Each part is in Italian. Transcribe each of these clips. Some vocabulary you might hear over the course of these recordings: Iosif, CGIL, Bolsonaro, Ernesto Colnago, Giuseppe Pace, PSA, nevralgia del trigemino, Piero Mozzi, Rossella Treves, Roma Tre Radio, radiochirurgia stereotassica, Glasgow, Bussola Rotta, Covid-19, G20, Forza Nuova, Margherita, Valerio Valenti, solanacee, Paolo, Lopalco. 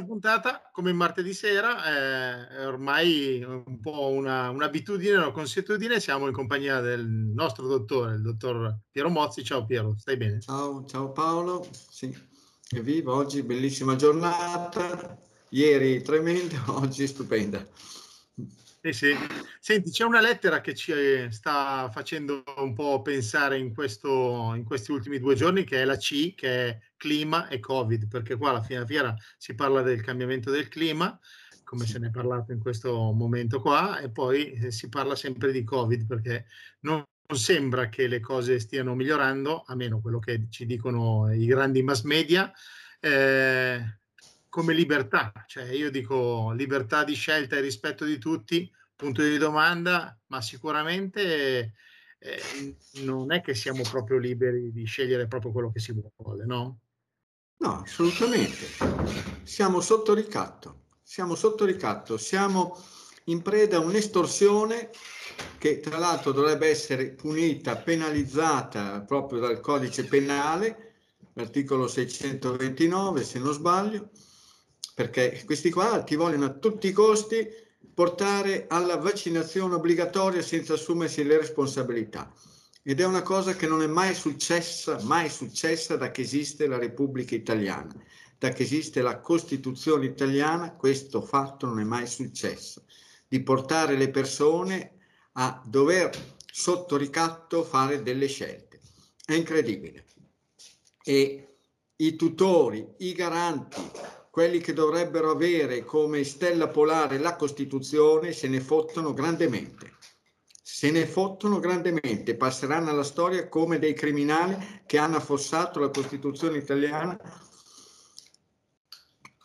questa puntata, come martedì sera, è ormai un po' un'abitudine, una consuetudine. Siamo in compagnia del nostro dottore, il dottor Piero Mozzi. Ciao Piero, stai bene? Ciao, ciao Paolo, sì, evviva, oggi bellissima giornata, ieri tremenda, oggi stupenda. Sì, sì. Senti, c'è una lettera che ci sta facendo un po' pensare in questi ultimi 2 giorni, che è la C, che è clima e Covid, perché qua alla fine della fiera si parla del cambiamento del clima, come sì, se ne è parlato in questo momento qua, e poi si parla sempre di Covid, perché non sembra che le cose stiano migliorando, a meno quello che ci dicono i grandi mass media. Come libertà, cioè io dico libertà di scelta e rispetto di tutti, punto di domanda, ma sicuramente non è che siamo proprio liberi di scegliere proprio quello che si vuole, no? No, assolutamente. Siamo sotto ricatto, siamo in preda a un'estorsione che tra l'altro dovrebbe essere punita, penalizzata proprio dal codice penale, l'articolo 629 se non sbaglio, perché questi qua ti vogliono a tutti i costi portare alla vaccinazione obbligatoria senza assumersi le responsabilità. Ed è una cosa che non è mai successa da che esiste la Repubblica Italiana, da che esiste la Costituzione Italiana, questo fatto non è mai successo, di portare le persone a dover sotto ricatto fare delle scelte. È incredibile. E i tutori, i garanti, quelli che dovrebbero avere come stella polare la Costituzione, se ne fottono grandemente, passeranno alla storia come dei criminali che hanno affossato la Costituzione italiana,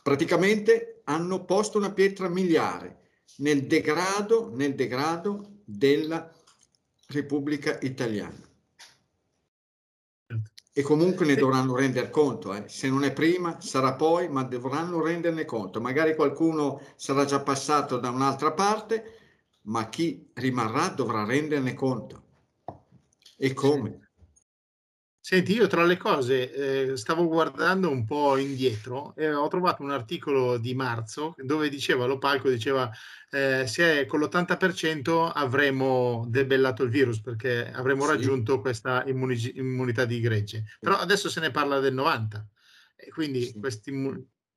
praticamente hanno posto una pietra miliare nel degrado della Repubblica Italiana. E comunque ne dovranno rendere conto, se non è prima sarà poi, ma dovranno renderne conto. Magari qualcuno sarà già passato da un'altra parte, ma chi rimarrà dovrà renderne conto. E come? Senti, io tra le cose stavo guardando un po' indietro e ho trovato un articolo di marzo dove diceva, Lopalco diceva, se con l'80% avremmo debellato il virus, perché avremmo raggiunto questa immunità di gregge. Però adesso se ne parla del 90%, e quindi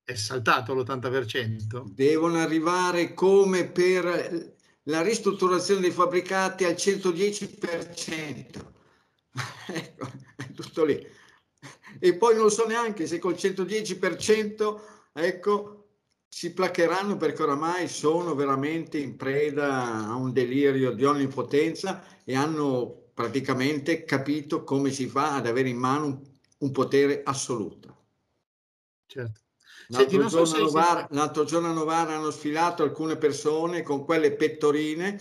è saltato l'80%. Devono arrivare come per la ristrutturazione dei fabbricati al 110%. Ecco, è tutto lì. E poi non so neanche se col 110%, ecco, si placheranno, perché oramai sono veramente in preda a un delirio di onnipotenza e hanno praticamente capito come si fa ad avere in mano un potere assoluto. Certo. L'altro giorno a Novara hanno sfilato alcune persone con quelle pettorine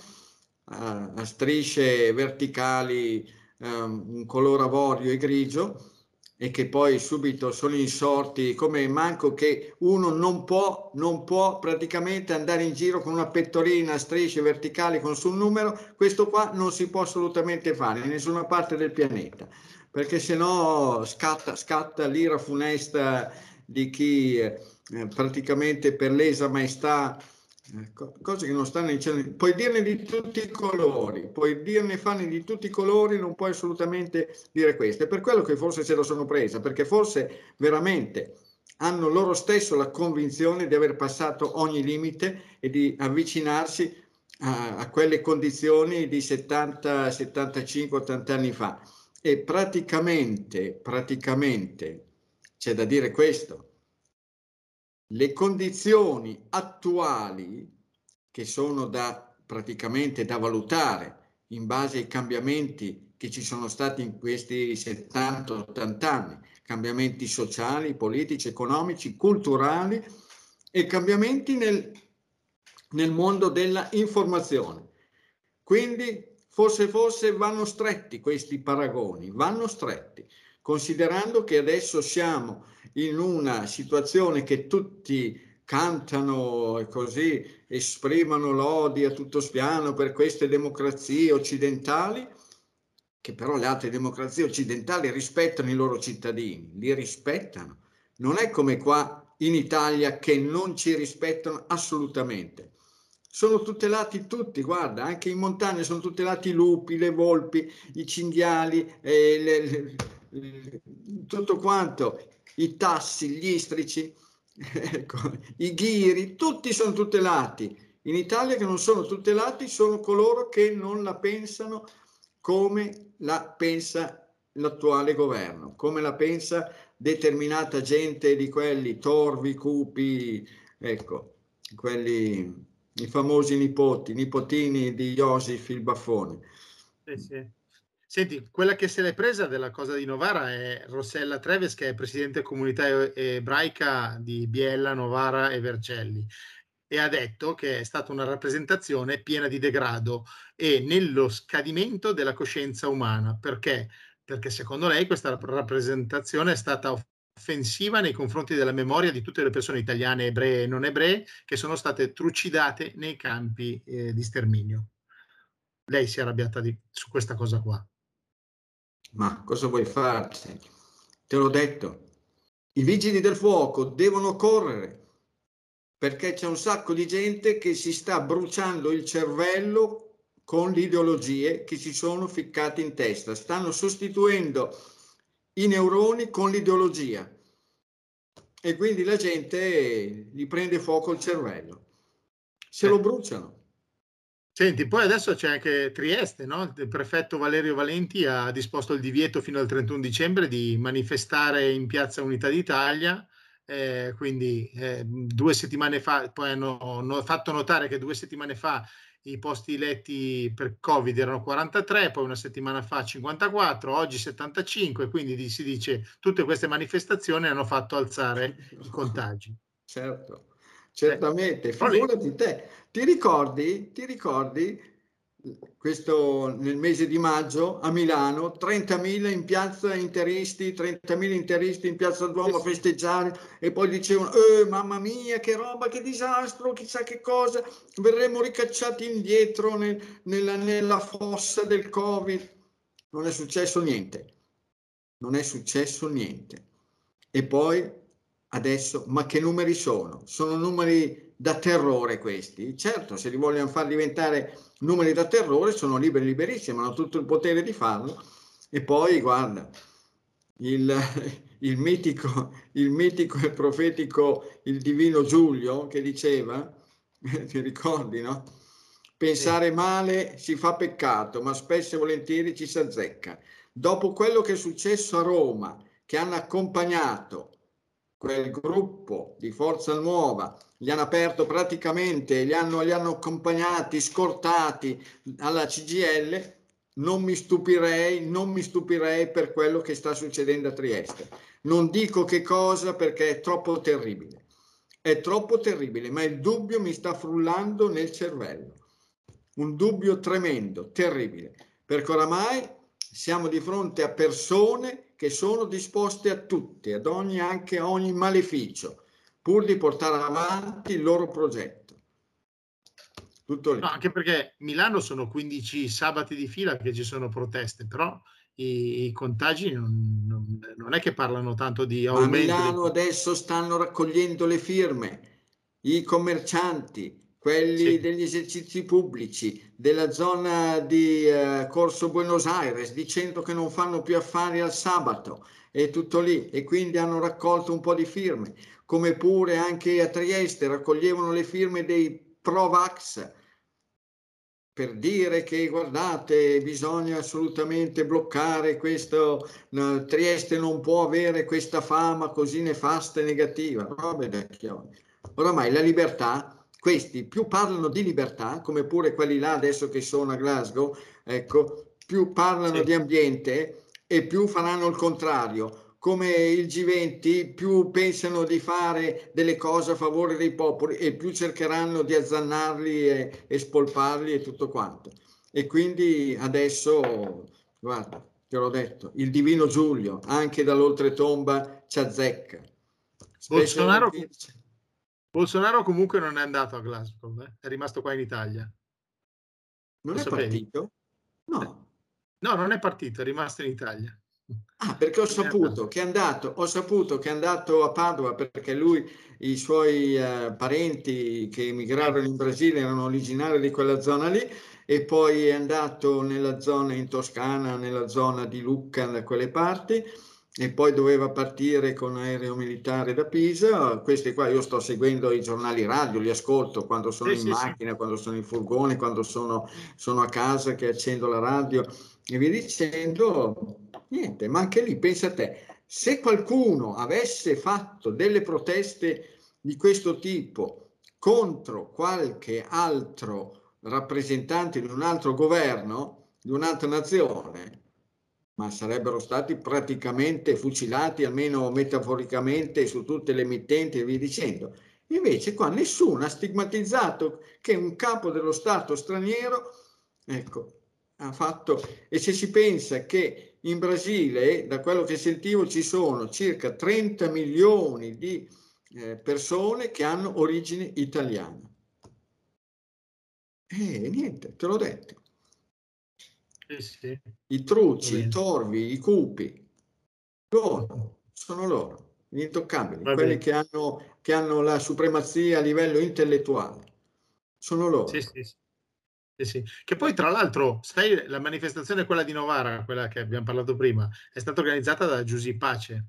a strisce verticali, un colore avorio e grigio, e che poi subito sono insorti come manco che uno non può praticamente andare in giro con una pettorina a strisce verticali con sul numero. Questo qua non si può assolutamente fare in nessuna parte del pianeta, perché sennò scatta l'ira funesta di chi praticamente per lesa maestà, cose che non stanno in cielo. Puoi dirne di tutti i colori, non puoi assolutamente dire questo. È per quello che forse se la sono presa, perché forse veramente hanno loro stesso la convinzione di aver passato ogni limite e di avvicinarsi a quelle condizioni di 70, 75, 80 anni fa. E praticamente c'è da dire questo. Le condizioni attuali, che sono praticamente da valutare in base ai cambiamenti che ci sono stati in questi 70-80 anni, cambiamenti sociali, politici, economici, culturali e cambiamenti nel mondo della informazione. Quindi forse vanno stretti questi paragoni, considerando che adesso siamo in una situazione che tutti cantano e così esprimono lodi a tutto spiano per queste democrazie occidentali, che però le altre democrazie occidentali rispettano i loro cittadini, li rispettano. Non è come qua in Italia che non ci rispettano assolutamente. Sono tutelati tutti, guarda, anche in montagna sono tutelati i lupi, le volpi, i cinghiali, tutto quanto, i tassi, gli istrici, ecco, i ghiri, tutti sono tutelati. In Italia che non sono tutelati sono coloro che non la pensano come la pensa l'attuale governo, come la pensa determinata gente di quelli torvi, cupi, ecco, quelli, i famosi nipotini di Iosif il baffone. Sì. Senti, quella che se l'è presa della cosa di Novara è Rossella Treves, che è presidente comunità ebraica di Biella, Novara e Vercelli, e ha detto che è stata una rappresentazione piena di degrado e nello scadimento della coscienza umana. Perché? Perché secondo lei questa rappresentazione è stata offensiva nei confronti della memoria di tutte le persone italiane, ebree e non ebree, che sono state trucidate nei campi di sterminio. Lei si è arrabbiata su questa cosa qua. Ma cosa vuoi farci? Te l'ho detto. I vigili del fuoco devono correre, perché c'è un sacco di gente che si sta bruciando il cervello con le ideologie che si sono ficcate in testa, stanno sostituendo i neuroni con l'ideologia e quindi la gente gli prende fuoco il cervello, se lo bruciano. Senti, poi adesso c'è anche Trieste, no? Il prefetto Valerio Valenti ha disposto il divieto fino al 31 dicembre di manifestare in piazza Unità d'Italia. Quindi 2 settimane fa, poi hanno fatto notare che 2 settimane fa i posti letti per Covid erano 43, poi una settimana fa 54, oggi 75, quindi si dice tutte queste manifestazioni hanno fatto alzare i contagi. Certo, certamente, figurati te. Ti ricordi questo nel mese di maggio a Milano, 30.000 in piazza interisti, 30.000 interisti in piazza Duomo a festeggiare e poi dicevano mamma mia che roba, che disastro, chissà che cosa, verremo ricacciati indietro nella fossa del Covid. Non è successo niente, non è successo niente. E poi adesso, ma che numeri sono? Sono numeri da terrore questi, certo, se li vogliono far diventare numeri da terrore sono liberi, liberissimi, hanno tutto il potere di farlo. E poi guarda il mitico e profetico, il divino Giulio, che diceva, ti ricordi, no? Pensare male si fa peccato, ma spesso e volentieri ci si azzecca. Dopo quello che è successo a Roma, che hanno accompagnato quel gruppo di Forza Nuova, li hanno aperto praticamente, li hanno accompagnati, scortati alla CGIL, non mi stupirei per quello che sta succedendo a Trieste. Non dico che cosa perché è troppo terribile, ma il dubbio mi sta frullando nel cervello. Un dubbio tremendo, terribile, perché oramai siamo di fronte a persone che sono disposte a tutti, anche a ogni maleficio, pur di portare avanti il loro progetto. Tutto lì. No, anche perché Milano sono 15 sabati di fila che ci sono proteste, però i contagi non è che parlano tanto di aumento. A Milano adesso stanno raccogliendo le firme, i commercianti, quelli degli esercizi pubblici, della zona di Corso Buenos Aires, dicendo che non fanno più affari al sabato e tutto lì, e quindi hanno raccolto un po' di firme, come pure anche a Trieste raccoglievano le firme dei pro-vax per dire che guardate, bisogna assolutamente bloccare questo, Trieste non può avere questa fama così nefasta e negativa, robe da chioni. Oramai la libertà, questi più parlano di libertà, come pure quelli là adesso che sono a Glasgow, ecco, più parlano di ambiente e più faranno il contrario, come il G20, più pensano di fare delle cose a favore dei popoli e più cercheranno di azzannarli e spolparli e tutto quanto. E quindi adesso, guarda, te l'ho detto, il divino Giulio, anche dall'oltretomba, ci azzecca. Bolsonaro comunque non è andato a Glasgow, è rimasto qua in Italia. Non è partito? No. No, non è partito, è rimasto in Italia. Ah, perché ho saputo che è andato a Padova, perché lui, i suoi parenti che emigrarono in Brasile erano originari di quella zona lì, e poi è andato nella zona in Toscana, nella zona di Lucca, da quelle parti, e poi doveva partire con aereo militare da Pisa. Questi qua io sto seguendo i giornali radio, li ascolto quando sono in macchina, quando sono in furgone, quando sono a casa che accendo la radio e via dicendo. Niente, ma anche lì, pensa te, se qualcuno avesse fatto delle proteste di questo tipo contro qualche altro rappresentante di un altro governo, di un'altra nazione, ma sarebbero stati praticamente fucilati, almeno metaforicamente, su tutte le emittenti e via dicendo. Invece qua nessuno ha stigmatizzato che un capo dello Stato straniero, ecco, ha fatto. E se si pensa che in Brasile, da quello che sentivo, ci sono circa 30 milioni di persone che hanno origine italiana. E niente, te l'ho detto. Sì. I trucci, i torvi, i cupi, loro, sono loro, gli intoccabili, quelli che hanno la supremazia a livello intellettuale, sono loro. Sì, sì, sì. Sì. Che poi tra l'altro, sai, la manifestazione quella di Novara, quella che abbiamo parlato prima, è stata organizzata da Giuseppe Pace,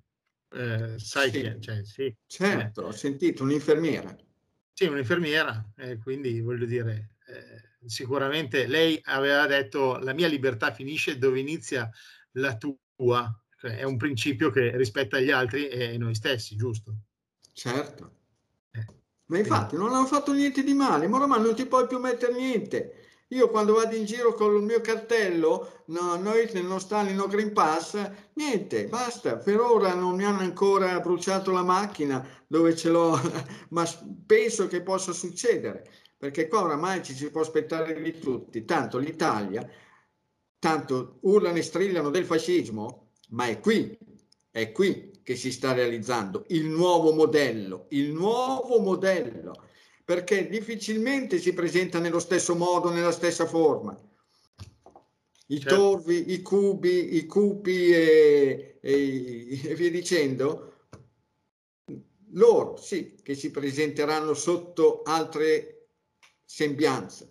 sai, sì, che, cioè, sì, certo, ho sentito, un'infermiera. Sì, un'infermiera, quindi voglio dire, sicuramente lei aveva detto la mia libertà finisce dove inizia la tua, cioè, è un principio che rispetta gli altri e noi stessi, giusto? Certo, ma infatti non hanno fatto niente di male, ma ormai non ti puoi più mettere niente. Io quando vado in giro con il mio cartello, no, noi non stanno no Green Pass, niente, basta. Per ora non mi hanno ancora bruciato la macchina dove ce l'ho, ma penso che possa succedere, perché qua oramai ci si può aspettare di tutti. Tanto l'Italia, tanto urlano e strillano del fascismo, ma è qui che si sta realizzando il nuovo modello, perché difficilmente si presenta nello stesso modo, nella stessa forma. I certo. Torvi, i cupi e via dicendo, loro sì che si presenteranno sotto altre sembianze,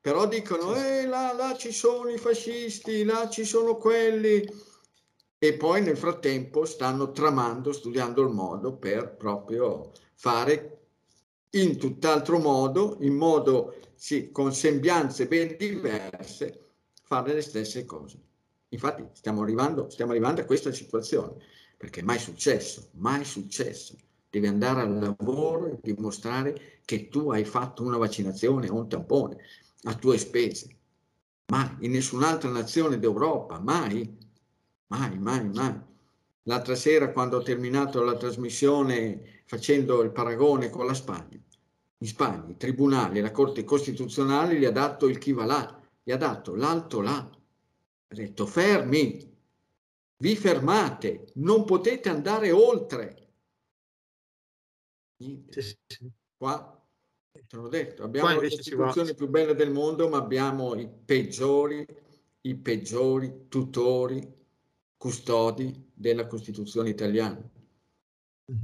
però dicono là ci sono i fascisti, là ci sono quelli, e poi nel frattempo stanno tramando, studiando il modo per proprio fare in tutt'altro modo, in modo, sì, con sembianze ben diverse, fare le stesse cose. Infatti stiamo arrivando a questa situazione, perché mai successo. Devi andare al lavoro e dimostrare che tu hai fatto una vaccinazione o un tampone a tue spese. Ma in nessun'altra nazione d'Europa, mai. L'altra sera, quando ho terminato la trasmissione facendo il paragone con la Spagna, in Spagna i tribunali e la Corte Costituzionale gli ha dato il chi va là, gli ha dato l'alto là, ha detto fermi, vi fermate, non potete andare oltre. Niente. Qua, te l'ho detto, abbiamo la Costituzione più bella del mondo, ma abbiamo i peggiori tutori, custodi della Costituzione italiana.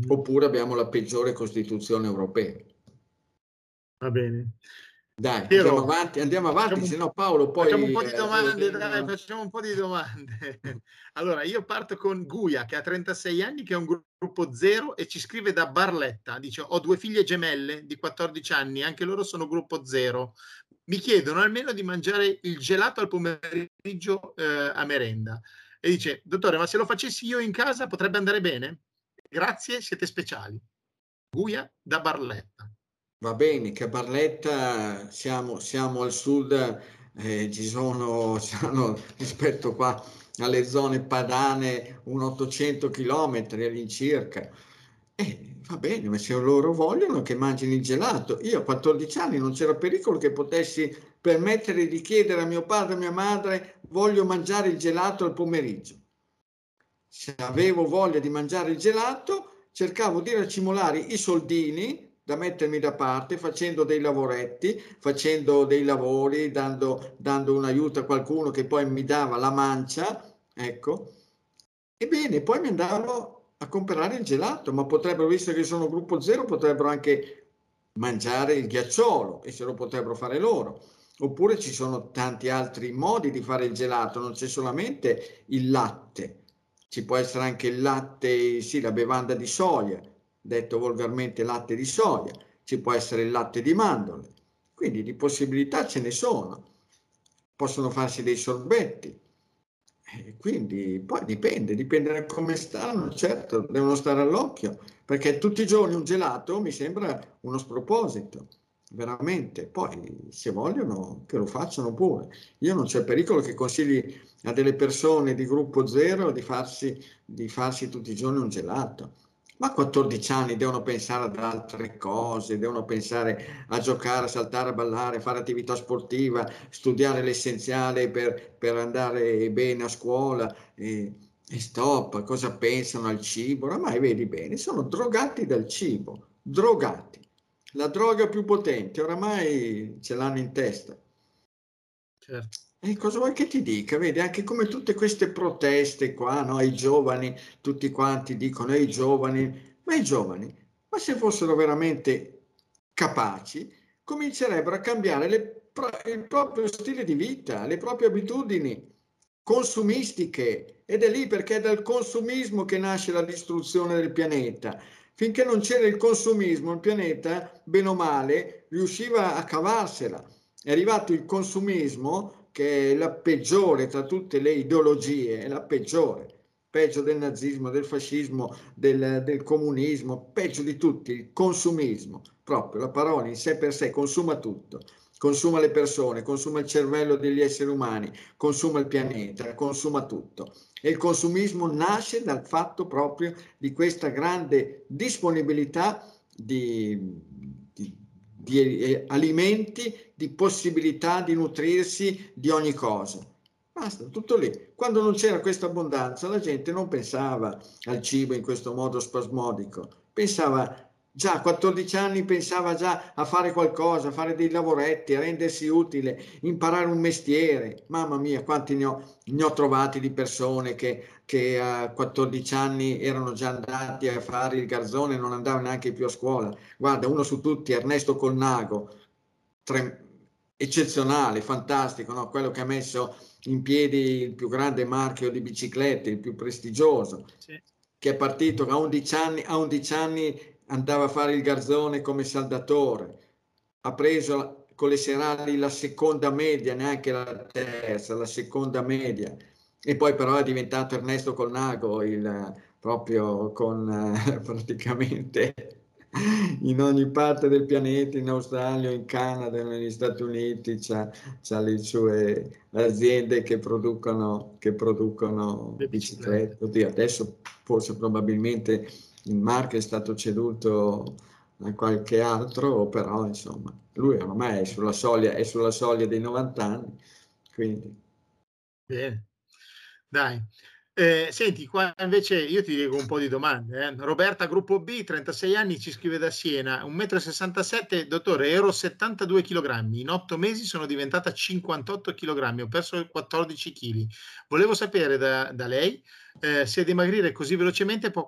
Oppure abbiamo la peggiore Costituzione europea. Va bene. Dai, Piero, andiamo avanti, se no Paolo poi... Facciamo un po' di domande. Allora, io parto con Guia, che ha 36 anni, che è un gruppo 0 e ci scrive da Barletta. Dice, ho 2 figlie gemelle di 14 anni, anche loro sono gruppo 0. Mi chiedono almeno di mangiare il gelato al pomeriggio a merenda. E dice, dottore, ma se lo facessi io in casa potrebbe andare bene? Grazie, siete speciali. Guia da Barletta. Va bene, che a Barletta siamo al sud, ci sono rispetto qua alle zone padane un 800 chilometri all'incirca. Va bene, ma se loro vogliono che mangino il gelato. Io a 14 anni non c'era pericolo che potessi permettere di chiedere a mio padre e a mia madre voglio mangiare il gelato al pomeriggio. Se avevo voglia di mangiare il gelato, cercavo di racimolare i soldini da mettermi da parte, facendo dei lavoretti, facendo dei lavori, dando un aiuto a qualcuno che poi mi dava la mancia, ecco, Ebbene, poi mi andavano a comprare il gelato, ma potrebbero, visto che sono gruppo zero, potrebbero anche mangiare il ghiacciolo e se lo potrebbero fare loro. Oppure ci sono tanti altri modi di fare il gelato, non c'è solamente il latte, ci può essere anche il latte, sì, la bevanda di soia, detto volgarmente latte di soia, ci può essere il latte di mandorle, quindi di possibilità ce ne sono. Possono farsi dei sorbetti, e quindi poi dipende da come stanno, certo, devono stare all'occhio, perché tutti i giorni un gelato mi sembra uno sproposito. Veramente, poi se vogliono che lo facciano pure. Io non c'è pericolo che consigli a delle persone di gruppo zero di farsi tutti i giorni un gelato, ma a 14 anni devono pensare ad altre cose, devono pensare a giocare, a saltare, a ballare, fare attività sportiva, studiare l'essenziale per andare bene a scuola e stop. Cosa pensano al cibo? Oramai vedi bene, sono drogati dal cibo, drogati. La droga più potente, oramai ce l'hanno in testa. Certo. E cosa vuoi che ti dica? Vedi, anche come tutte queste proteste qua, no? Ai giovani, tutti quanti dicono ai giovani, ma se fossero veramente capaci, comincerebbero a cambiare il proprio stile di vita, le proprie abitudini consumistiche. Ed è lì, perché è dal consumismo che nasce la distruzione del pianeta. Finché non c'era il consumismo, il pianeta, bene o male, riusciva a cavarsela. È arrivato il consumismo, che è la peggiore tra tutte le ideologie, è la peggiore, peggio del nazismo, del fascismo, del comunismo, peggio di tutti, il consumismo. Proprio la parola in sé per sé consuma tutto, consuma le persone, consuma il cervello degli esseri umani, consuma il pianeta, consuma tutto. E il consumismo nasce dal fatto proprio di questa grande disponibilità di alimenti, di possibilità di nutrirsi di ogni cosa. Basta, tutto lì. Quando non c'era questa abbondanza, la gente non pensava al cibo in questo modo spasmodico, pensava già a 14 anni, pensava già a fare qualcosa, a fare dei lavoretti, a rendersi utile, imparare un mestiere. Mamma mia, quanti ne ho trovati di persone che a 14 anni erano già andati a fare il garzone e non andavano neanche più a scuola. Guarda, uno su tutti, Ernesto Colnago, eccezionale, fantastico, no? Quello che ha messo in piedi il più grande marchio di biciclette, il più prestigioso, sì. Che è partito a 11 anni andava a fare il garzone come saldatore, ha preso con le serali la seconda media, neanche la terza, la seconda media, e poi però è diventato Ernesto Colnago, proprio con praticamente in ogni parte del pianeta, in Australia, in Canada, negli Stati Uniti, c'ha le sue aziende che producono biciclette. Oddio, adesso forse probabilmente il marchio è stato ceduto a qualche altro, però insomma, lui ormai è sulla soglia dei 90 anni, quindi. Bene, dai. Senti, qua invece io ti leggo un po' di domande. Roberta, gruppo B, 36 anni, ci scrive da Siena, 1,67 m, dottore, ero 72 kg, in 8 mesi sono diventata 58 kg, ho perso 14 kg. Volevo sapere da lei se dimagrire così velocemente può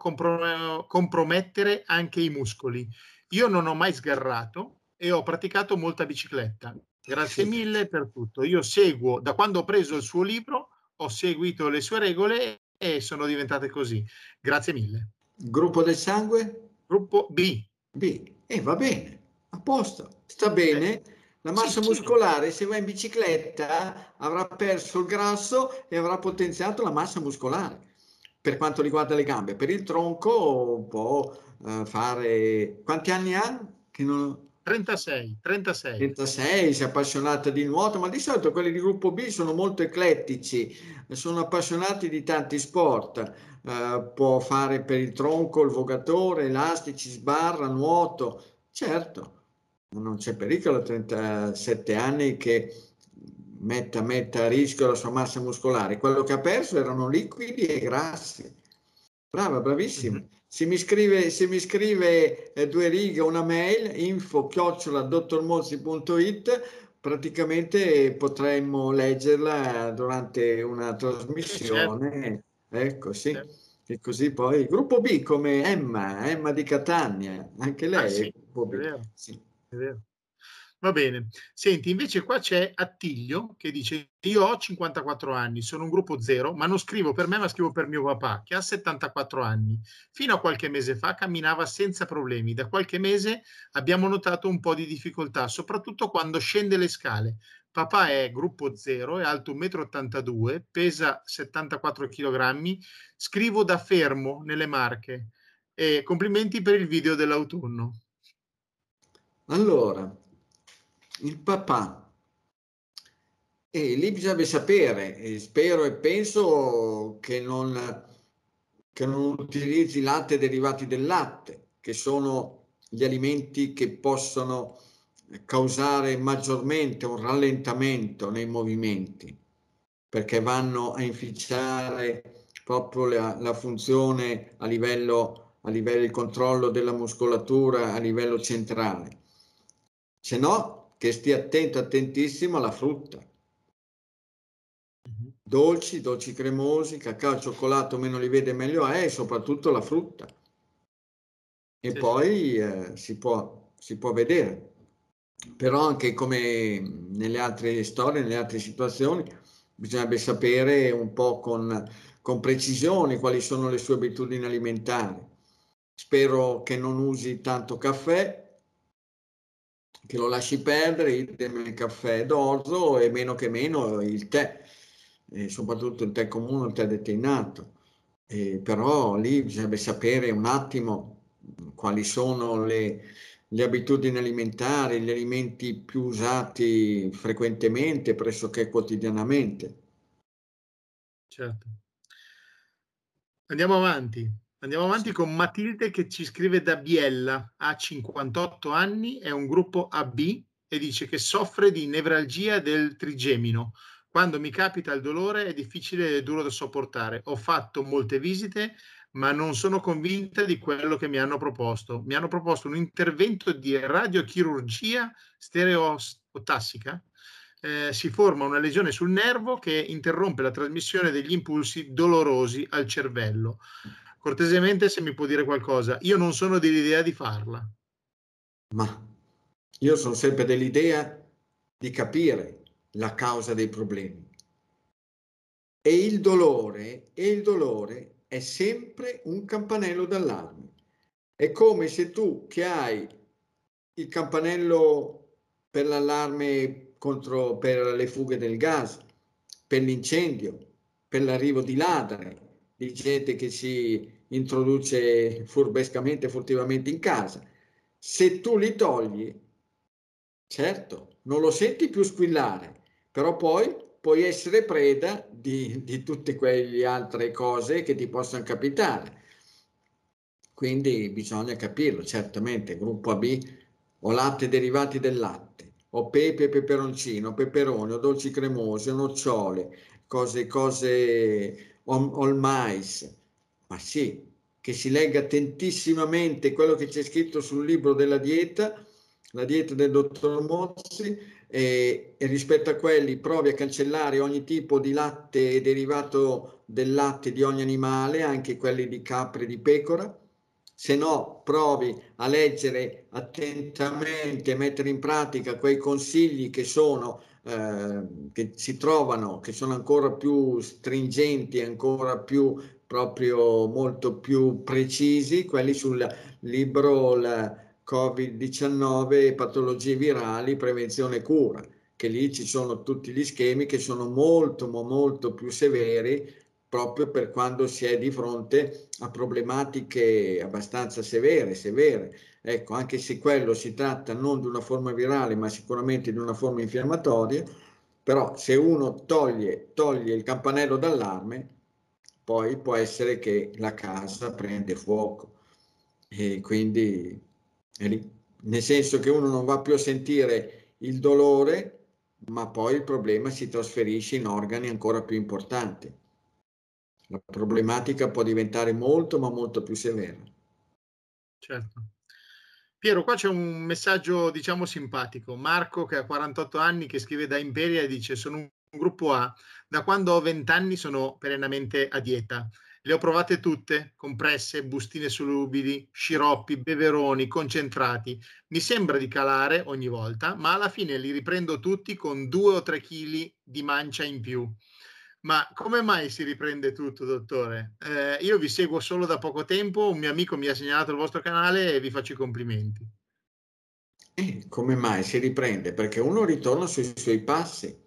compromettere anche i muscoli. Io non ho mai sgarrato e ho praticato molta bicicletta. Grazie mille per tutto. Io seguo, da quando ho preso il suo libro, ho seguito le sue regole e sono diventate così. Grazie mille. Gruppo del sangue? Gruppo B. B. Va bene, a posto, sta bene. La massa muscolare, se va in bicicletta, avrà perso il grasso e avrà potenziato la massa muscolare. Per quanto riguarda le gambe, per il tronco può fare... Quanti anni ha? Che non... 36, si è appassionata di nuoto, ma di solito quelli di gruppo B sono molto eclettici, sono appassionati di tanti sport, può fare per il tronco il vogatore, elastici, sbarra, nuoto, certo, non c'è pericolo a 37 anni che metta a rischio la sua massa muscolare, quello che ha perso erano liquidi e grassi. Brava, bravissima. Mm-hmm. Se mi scrive due righe, una mail, info@dottormozzi.it, praticamente potremmo leggerla durante una trasmissione. Ecco, sì. E così poi il gruppo B, come Emma di Catania, anche lei. Ah, sì, è gruppo B. È vero, sì. È vero. Va bene, senti, invece qua c'è Attilio che dice: io ho 54 anni, sono un gruppo 0, ma non scrivo per me, ma scrivo per mio papà, che ha 74 anni. Fino a qualche mese fa camminava senza problemi, da qualche mese abbiamo notato un po' di difficoltà, soprattutto quando scende le scale. Papà è gruppo 0, è alto 1,82 m, pesa 74 kg, scrivo da Fermo nelle Marche. E complimenti per il video dell'autunno. Allora... il papà, e lì bisogna sapere, e spero e penso che non utilizzi latte e derivati del latte, che sono gli alimenti che possono causare maggiormente un rallentamento nei movimenti, perché vanno a inficiare proprio la funzione a livello del controllo della muscolatura a livello centrale. Se no, che stia attento, attentissimo alla frutta. Dolci, dolci cremosi, cacao, cioccolato, meno li vede meglio è, e soprattutto la frutta. E sì, poi si può vedere. Però anche come nelle altre storie, nelle altre situazioni, bisognerebbe sapere un po' con precisione quali sono le sue abitudini alimentari. Spero che non usi tanto caffè, che lo lasci perdere, il caffè d'orzo e meno che meno il tè, e soprattutto il tè comune, il tè deteinato. Però lì bisognerebbe sapere un attimo quali sono le abitudini alimentari, gli alimenti più usati frequentemente, pressoché quotidianamente. Certo. Andiamo avanti. Andiamo avanti con Matilde che ci scrive da Biella, ha 58 anni, è un gruppo AB e dice che soffre di nevralgia del trigemino. Quando mi capita il dolore è difficile e duro da sopportare. Ho fatto molte visite, ma non sono convinta di quello che mi hanno proposto. Mi hanno proposto un intervento di radiochirurgia stereotassica. Si forma una lesione sul nervo che interrompe la trasmissione degli impulsi dolorosi al cervello. Cortesemente, se mi può dire qualcosa, io non sono dell'idea di farla. Ma io sono sempre dell'idea di capire la causa dei problemi. E il dolore è sempre un campanello d'allarme. È come se tu che hai il campanello per l'allarme per le fughe del gas, per l'incendio, per l'arrivo di ladri, di gente che si introduce furbescamente, furtivamente in casa. Se tu li togli, certo, non lo senti più squillare, però poi puoi essere preda di tutte quelle altre cose che ti possono capitare. Quindi bisogna capirlo, certamente, gruppo AB, o latte derivati del latte, o pepe e peperoncino, peperoni, o dolci cremosi, o nocciole, cose... o il mais, ma sì, che si legga attentissimamente quello che c'è scritto sul libro della dieta, la dieta del dottor Mozzi, e rispetto a quelli provi a cancellare ogni tipo di latte e derivato del latte di ogni animale, anche quelli di capre e di pecora. Se no, provi a leggere attentamente, mettere in pratica quei consigli che si trovano, che sono ancora più stringenti, ancora più proprio molto più precisi, quelli sul libro Covid-19, patologie virali, prevenzione e cura, che lì ci sono tutti gli schemi che sono molto molto più severi proprio per quando si è di fronte a problematiche abbastanza severe. Ecco, anche se quello si tratta non di una forma virale, ma sicuramente di una forma infiammatoria, però se uno toglie il campanello d'allarme, poi può essere che la casa prende fuoco. E quindi è lì. Nel senso che uno non va più a sentire il dolore, ma poi il problema si trasferisce in organi ancora più importanti. La problematica può diventare molto, ma molto più severa. Certo. Piero, qua c'è un messaggio, diciamo, simpatico. Marco, che ha 48 anni, che scrive da Imperia e dice: sono un gruppo A, da quando ho 20 anni sono perennemente a dieta. Le ho provate tutte, compresse, bustine solubili, sciroppi, beveroni, concentrati. Mi sembra di calare ogni volta, ma alla fine li riprendo tutti con 2 o 3 chili di mancia in più. Ma come mai si riprende tutto, dottore? Io vi seguo solo da poco tempo, un mio amico mi ha segnalato il vostro canale e vi faccio i complimenti. Come mai si riprende? Perché uno ritorna sui suoi passi.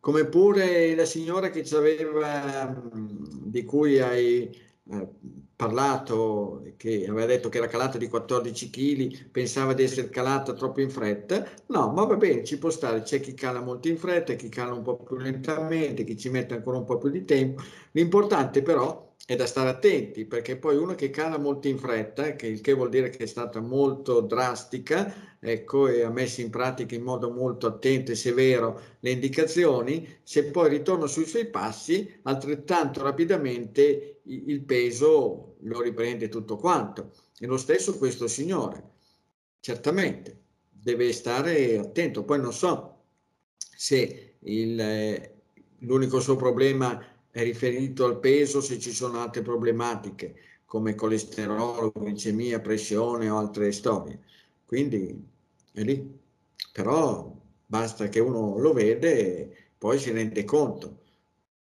Come pure la signora che ci aveva, di cui hai parlato, che aveva detto che era calata di 14 kg, pensava di essere calata troppo in fretta. No, ma va bene, ci può stare, c'è chi cala molto in fretta, chi cala un po' più lentamente, chi ci mette ancora un po' più di tempo. L'importante però è da stare attenti, perché poi uno che cala molto in fretta, che il che vuol dire che è stata molto drastica, ecco, e ha messo in pratica in modo molto attento e severo le indicazioni, se poi ritorna sui suoi passi, altrettanto rapidamente il peso lo riprende tutto quanto. E lo stesso questo signore, certamente, deve stare attento. Poi non so se l'unico suo problema è riferito al peso, se ci sono altre problematiche come colesterolo, glicemia, pressione o altre storie. Quindi è lì, però basta che uno lo vede e poi si rende conto,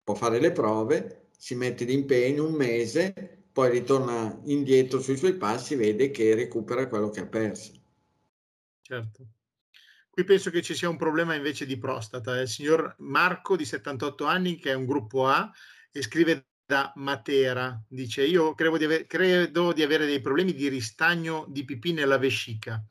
può fare le prove, si mette d'impegno un mese, poi ritorna indietro sui suoi passi, vede che recupera quello che ha perso. Certo. Qui penso che ci sia un problema invece di prostata. Il signor Marco di 78 anni, che è un gruppo A, e scrive da Matera, dice: io credo di avere dei problemi di ristagno di pipì nella vescica.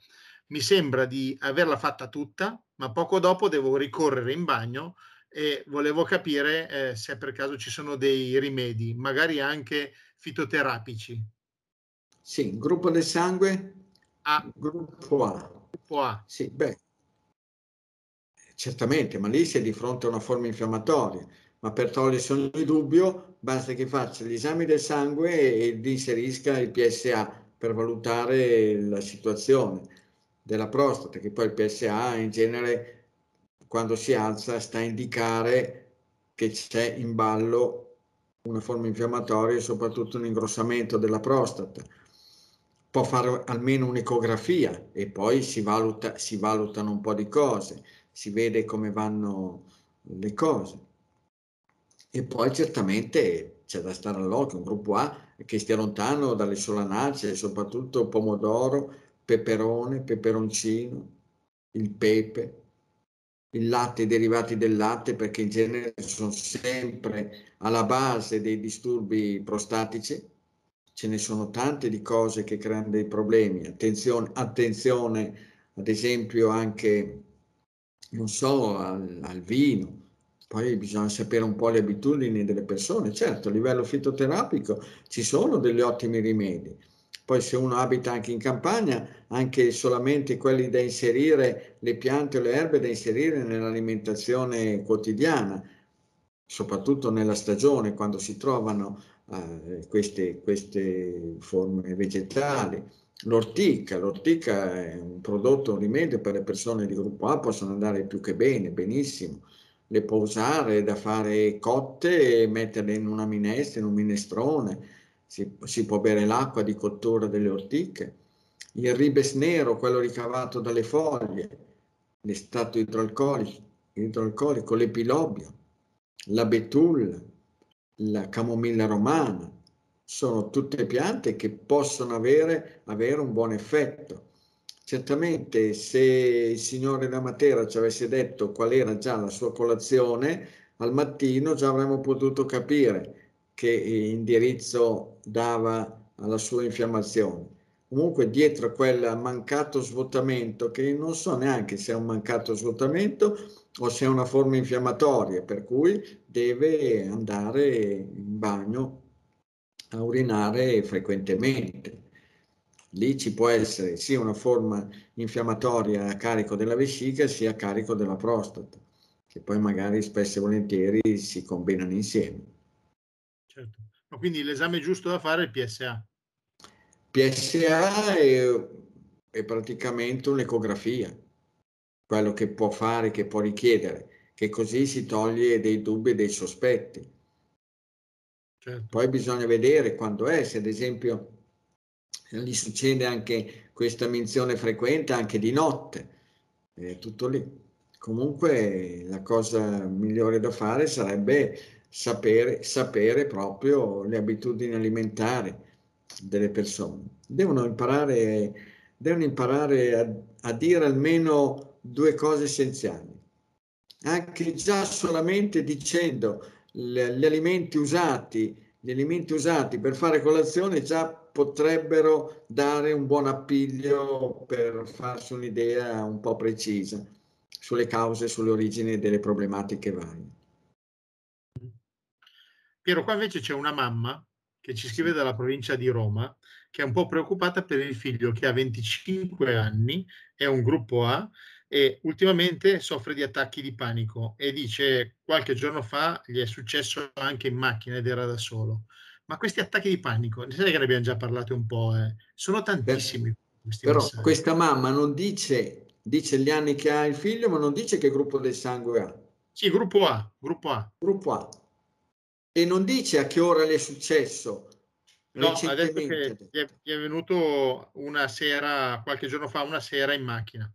Mi sembra di averla fatta tutta, ma poco dopo devo ricorrere in bagno e volevo capire se per caso ci sono dei rimedi, magari anche fitoterapici. Sì, gruppo del sangue? A. Gruppo A. Gruppo A. Sì, beh. Certamente, ma lì si è di fronte a una forma infiammatoria, ma per togliersi ogni dubbio basta che faccia gli esami del sangue e inserisca il PSA per valutare la situazione della prostata, che poi il PSA in genere quando si alza sta a indicare che c'è in ballo una forma infiammatoria e soprattutto un ingrossamento della prostata. Può fare almeno un'ecografia e poi si valutano un po' di cose. Si vede come vanno le cose e poi certamente c'è da stare all'occhio, un gruppo A che stia lontano dalle solanacee, soprattutto pomodoro, peperone, peperoncino, il pepe, il latte, i derivati del latte, perché in genere sono sempre alla base dei disturbi prostatici. Ce ne sono tante di cose che creano dei problemi. Attenzione ad esempio anche, non so, al vino. Poi bisogna sapere un po' le abitudini delle persone. Certo, a livello fitoterapico ci sono degli ottimi rimedi. Poi se uno abita anche in campagna, anche solamente quelli da inserire, le piante o le erbe da inserire nell'alimentazione quotidiana, soprattutto nella stagione, quando si trovano queste forme vegetali. L'ortica è un prodotto, un rimedio per le persone di gruppo A, possono andare più che bene, benissimo. Le può usare da fare cotte e metterle in una minestra, in un minestrone. Si può bere l'acqua di cottura delle ortiche. Il ribes nero, quello ricavato dalle foglie, l'estato idroalcolico, l'epilobio, la betulla, la camomilla romana. Sono tutte piante che possono avere un buon effetto. Certamente se il signore da Matera ci avesse detto qual era già la sua colazione, al mattino già avremmo potuto capire che indirizzo dava alla sua infiammazione. Comunque dietro a quel mancato svuotamento, che non so neanche se è un mancato svuotamento o se è una forma infiammatoria, per cui deve andare in bagno a urinare frequentemente. Lì ci può essere sia una forma infiammatoria a carico della vescica sia a carico della prostata, che poi magari spesso e volentieri si combinano insieme. Certo. Ma quindi l'esame giusto da fare è il PSA? PSA è praticamente un'ecografia, quello che può fare, che può richiedere, che così si toglie dei dubbi e dei sospetti. Certo. Poi bisogna vedere quando è, se ad esempio gli succede anche questa menzione frequente anche di notte, è tutto lì. Comunque la cosa migliore da fare sarebbe sapere proprio le abitudini alimentari delle persone. Devono imparare a dire almeno due cose essenziali, anche già solamente dicendo gli alimenti usati per fare colazione già potrebbero dare un buon appiglio per farsi un'idea un po' precisa sulle cause e sulle origini delle problematiche varie. Piero, qua invece c'è una mamma che ci scrive dalla provincia di Roma, che è un po' preoccupata per il figlio che ha 25 anni, è un gruppo A e ultimamente soffre di attacchi di panico e dice qualche giorno fa gli è successo anche in macchina ed era da solo. Ma questi attacchi di panico, ne sai che ne abbiamo già parlato un po', sono tantissimi. Però questa mamma non dice gli anni che ha il figlio, ma non dice che gruppo del sangue ha. Sì, gruppo A. E non dice a che ora le è successo. No, ha detto che gli è venuto una sera, qualche giorno fa, una sera in macchina.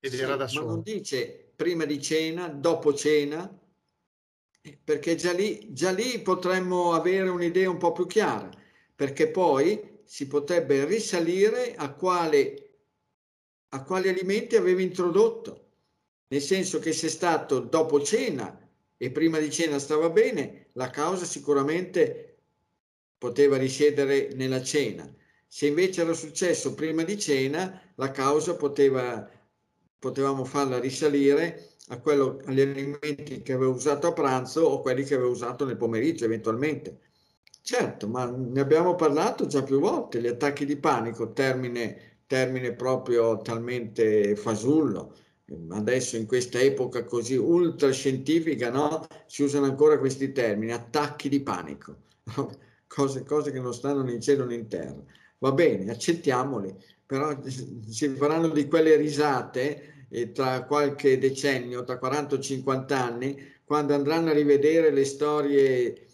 Ed sì, era da solo. Ma non dice prima di cena, dopo cena, perché già lì potremmo avere un'idea un po' più chiara, perché poi si potrebbe risalire a quali alimenti aveva introdotto. Nel senso che se è stato dopo cena e prima di cena stava bene, la causa sicuramente poteva risiedere nella cena. Se invece era successo prima di cena, la causa potevamo farla risalire agli alimenti che aveva usato a pranzo o quelli che aveva usato nel pomeriggio eventualmente. Certo, ma ne abbiamo parlato già più volte, gli attacchi di panico, termine proprio talmente fasullo. Adesso in questa epoca così ultra scientifica, no? Si usano ancora questi termini, attacchi di panico, cose che non stanno né in cielo né in terra. Va bene, accettiamoli, però si faranno di quelle risate e tra qualche decennio, tra 40 o 50 anni, quando andranno a rivedere le storie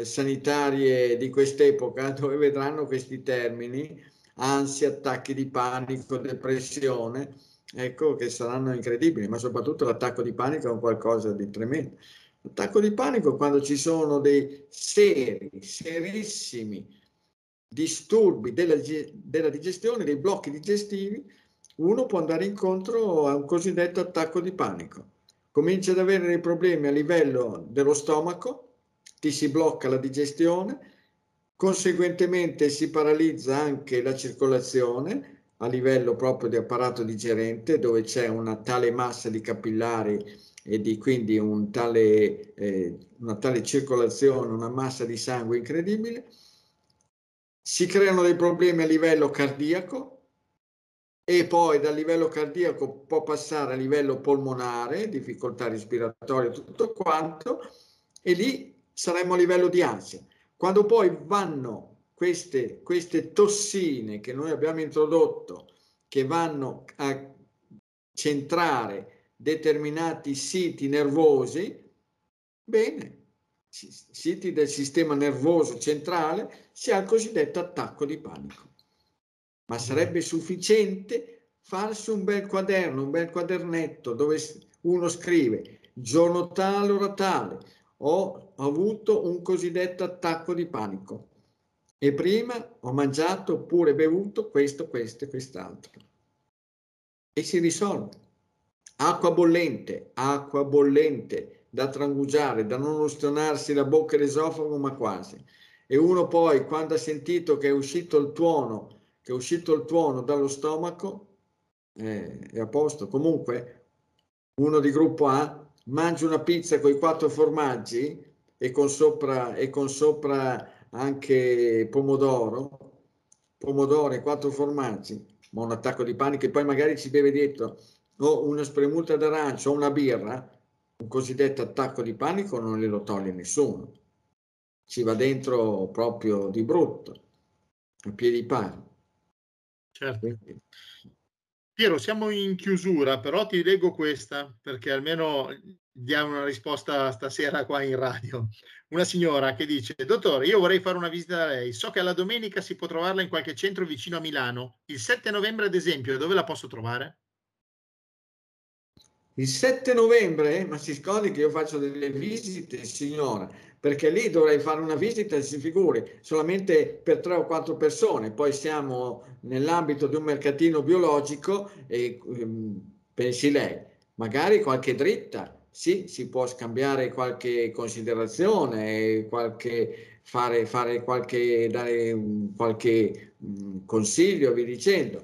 sanitarie di quest'epoca, dove vedranno questi termini, ansia, attacchi di panico, depressione. Ecco che saranno incredibili, ma soprattutto l'attacco di panico è un qualcosa di tremendo. L'attacco di panico è quando ci sono dei serissimi disturbi della digestione, dei blocchi digestivi, uno può andare incontro a un cosiddetto attacco di panico. Comincia ad avere dei problemi a livello dello stomaco, ti si blocca la digestione, conseguentemente si paralizza anche la circolazione, a livello proprio di apparato digerente, dove c'è una tale massa di capillari e di quindi una tale circolazione, una massa di sangue incredibile. Si creano dei problemi a livello cardiaco e poi dal livello cardiaco può passare a livello polmonare, difficoltà respiratorie, tutto quanto, e lì saremmo a livello di ansia. Quando poi vanno queste tossine che noi abbiamo introdotto, che vanno a centrare determinati siti nervosi, bene, siti del sistema nervoso centrale, si ha il cosiddetto attacco di panico. Ma sarebbe sufficiente farsi un bel quaderno, un bel quadernetto, dove uno scrive giorno tale, ora tale, ho avuto un cosiddetto attacco di panico. E prima ho mangiato oppure bevuto questo e quest'altro. E si risolve. Acqua bollente, da trangugiare, da non ustionarsi la bocca e l'esofago, ma quasi. E uno poi, quando ha sentito che è uscito il tuono, dallo stomaco, è a posto. Comunque, uno di gruppo A mangia una pizza con i 4 formaggi e con sopra anche pomodoro e 4 formaggi, ma un attacco di panico, e poi magari ci beve dietro o una spremuta d'arancio o una birra, un cosiddetto attacco di panico non glielo toglie nessuno, ci va dentro proprio di brutto, a piedi pari. Certo. Piero, siamo in chiusura, però ti leggo questa perché almeno diamo una risposta stasera qua in radio. Una signora che dice: dottore, io vorrei fare una visita da lei, so che alla domenica si può trovarla in qualche centro vicino a Milano, il 7 novembre ad esempio, dove la posso trovare? Il 7 novembre, ma si scordi che io faccio delle visite, signora, perché lì dovrei fare una visita, si figuri, solamente per 3 o 4 persone, poi siamo nell'ambito di un mercatino biologico e pensi lei, magari qualche dritta, sì, si può scambiare qualche considerazione, qualche, dare qualche consiglio, vi dicendo.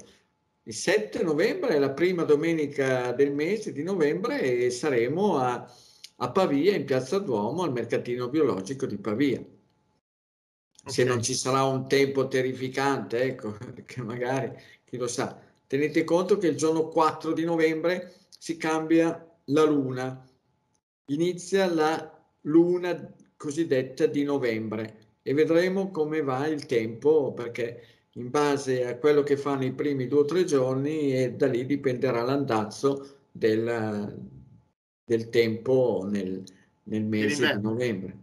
Il 7 novembre è la prima domenica del mese di novembre e saremo a Pavia, in Piazza Duomo, al mercatino biologico di Pavia. Okay. Se non ci sarà un tempo terrificante, ecco, che magari, chi lo sa. Tenete conto che il giorno 4 di novembre si cambia la luna, inizia la luna cosiddetta di novembre e vedremo come va il tempo, perché in base a quello che fanno i primi 2 o 3 giorni e da lì dipenderà l'andazzo del tempo nel mese di novembre.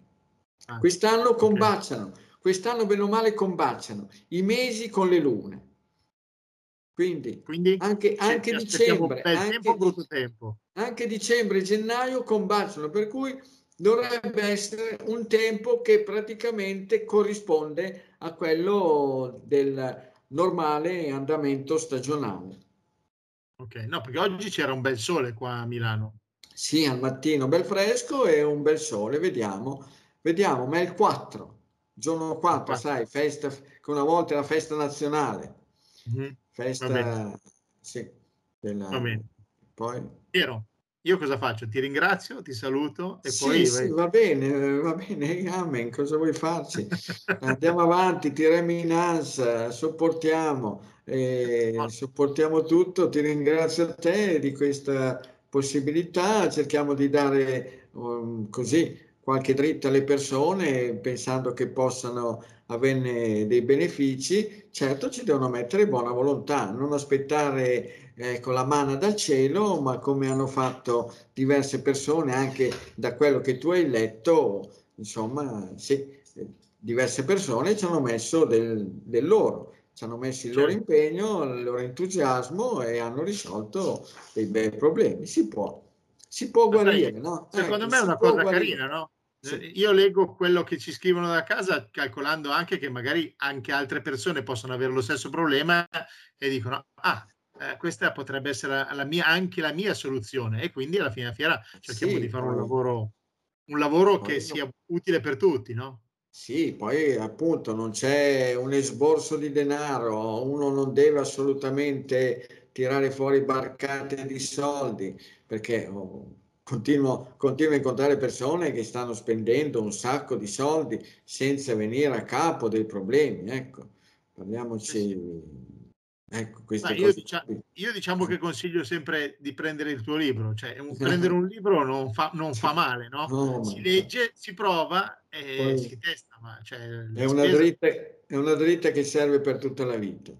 Ah, quest'anno combaciano, okay. Quest'anno bene o male combaciano i mesi con le lune. Quindi anche dicembre, anche dicembre e gennaio combaciano, per cui dovrebbe essere un tempo che praticamente corrisponde a quello del normale andamento stagionale. Ok, no, perché oggi c'era un bel sole qua a Milano. Sì, al mattino bel fresco e un bel sole, vediamo, ma è il 4, giorno 4, sai, festa, che una volta era festa nazionale, festa, sì, poi... Piero, io cosa faccio? Ti ringrazio, ti saluto e sì, poi... Sì, va bene, amen, cosa vuoi farci? Andiamo avanti, tiriamo in ansia, sopportiamo tutto, ti ringrazio a te di questa possibilità, cerchiamo di dare così qualche dritta alle persone pensando che possano averne dei benefici. Certo ci devono mettere buona volontà, non aspettare con la manna dal cielo, ma come hanno fatto diverse persone anche da quello che tu hai letto, insomma sì, diverse persone ci hanno messo del loro, ci hanno messo il loro impegno, il loro entusiasmo e hanno risolto dei bei problemi. Si può guarire, no? Secondo me è una cosa carina, no? Sì. Io leggo quello che ci scrivono da casa, calcolando anche che magari anche altre persone possono avere lo stesso problema e dicono: ah, questa potrebbe essere anche la mia soluzione. E quindi alla fine della fiera cerchiamo di fare un lavoro che sia utile per tutti, no? Sì, poi appunto non c'è un esborso di denaro, uno non deve assolutamente tirare fuori barcate di soldi, perché continuo a incontrare persone che stanno spendendo un sacco di soldi senza venire a capo dei problemi, ecco, parliamoci... Ecco, io diciamo che consiglio sempre di prendere il tuo libro, cioè prendere un libro non fa male, no? No, si legge, si prova e poi si testa, ma cioè, è una dritta che serve per tutta la vita,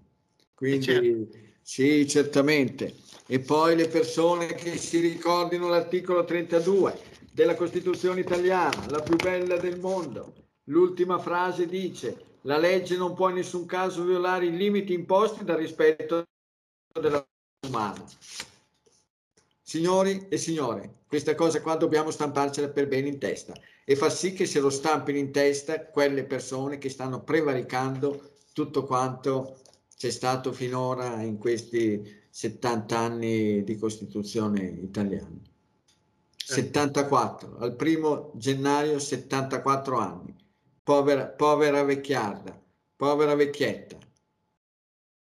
quindi certo. Sì, certamente. E poi le persone che si ricordino l'articolo 32 della Costituzione italiana, la più bella del mondo, l'ultima frase dice: la legge non può in nessun caso violare i limiti imposti dal rispetto della vita umana. Signori e signore, questa cosa qua dobbiamo stamparcela per bene in testa e far sì che se lo stampino in testa quelle persone che stanno prevaricando tutto quanto c'è stato finora in questi 70 anni di Costituzione italiana. 74, al 1° gennaio 74 anni. Povera vecchiarda, povera vecchietta,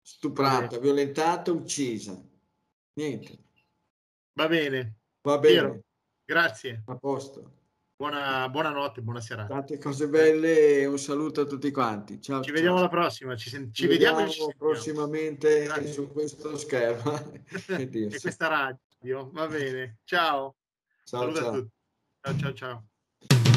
stuprata, violentata, uccisa. Niente. Va bene. Piero, grazie. A posto. Buonanotte, buona serata. Tante cose belle e un saluto a tutti quanti. Ciao. Ci vediamo alla prossima. Ci vediamo prossimamente su questo schermo e questa radio. Va bene. Ciao. Saluto a tutti. Ciao.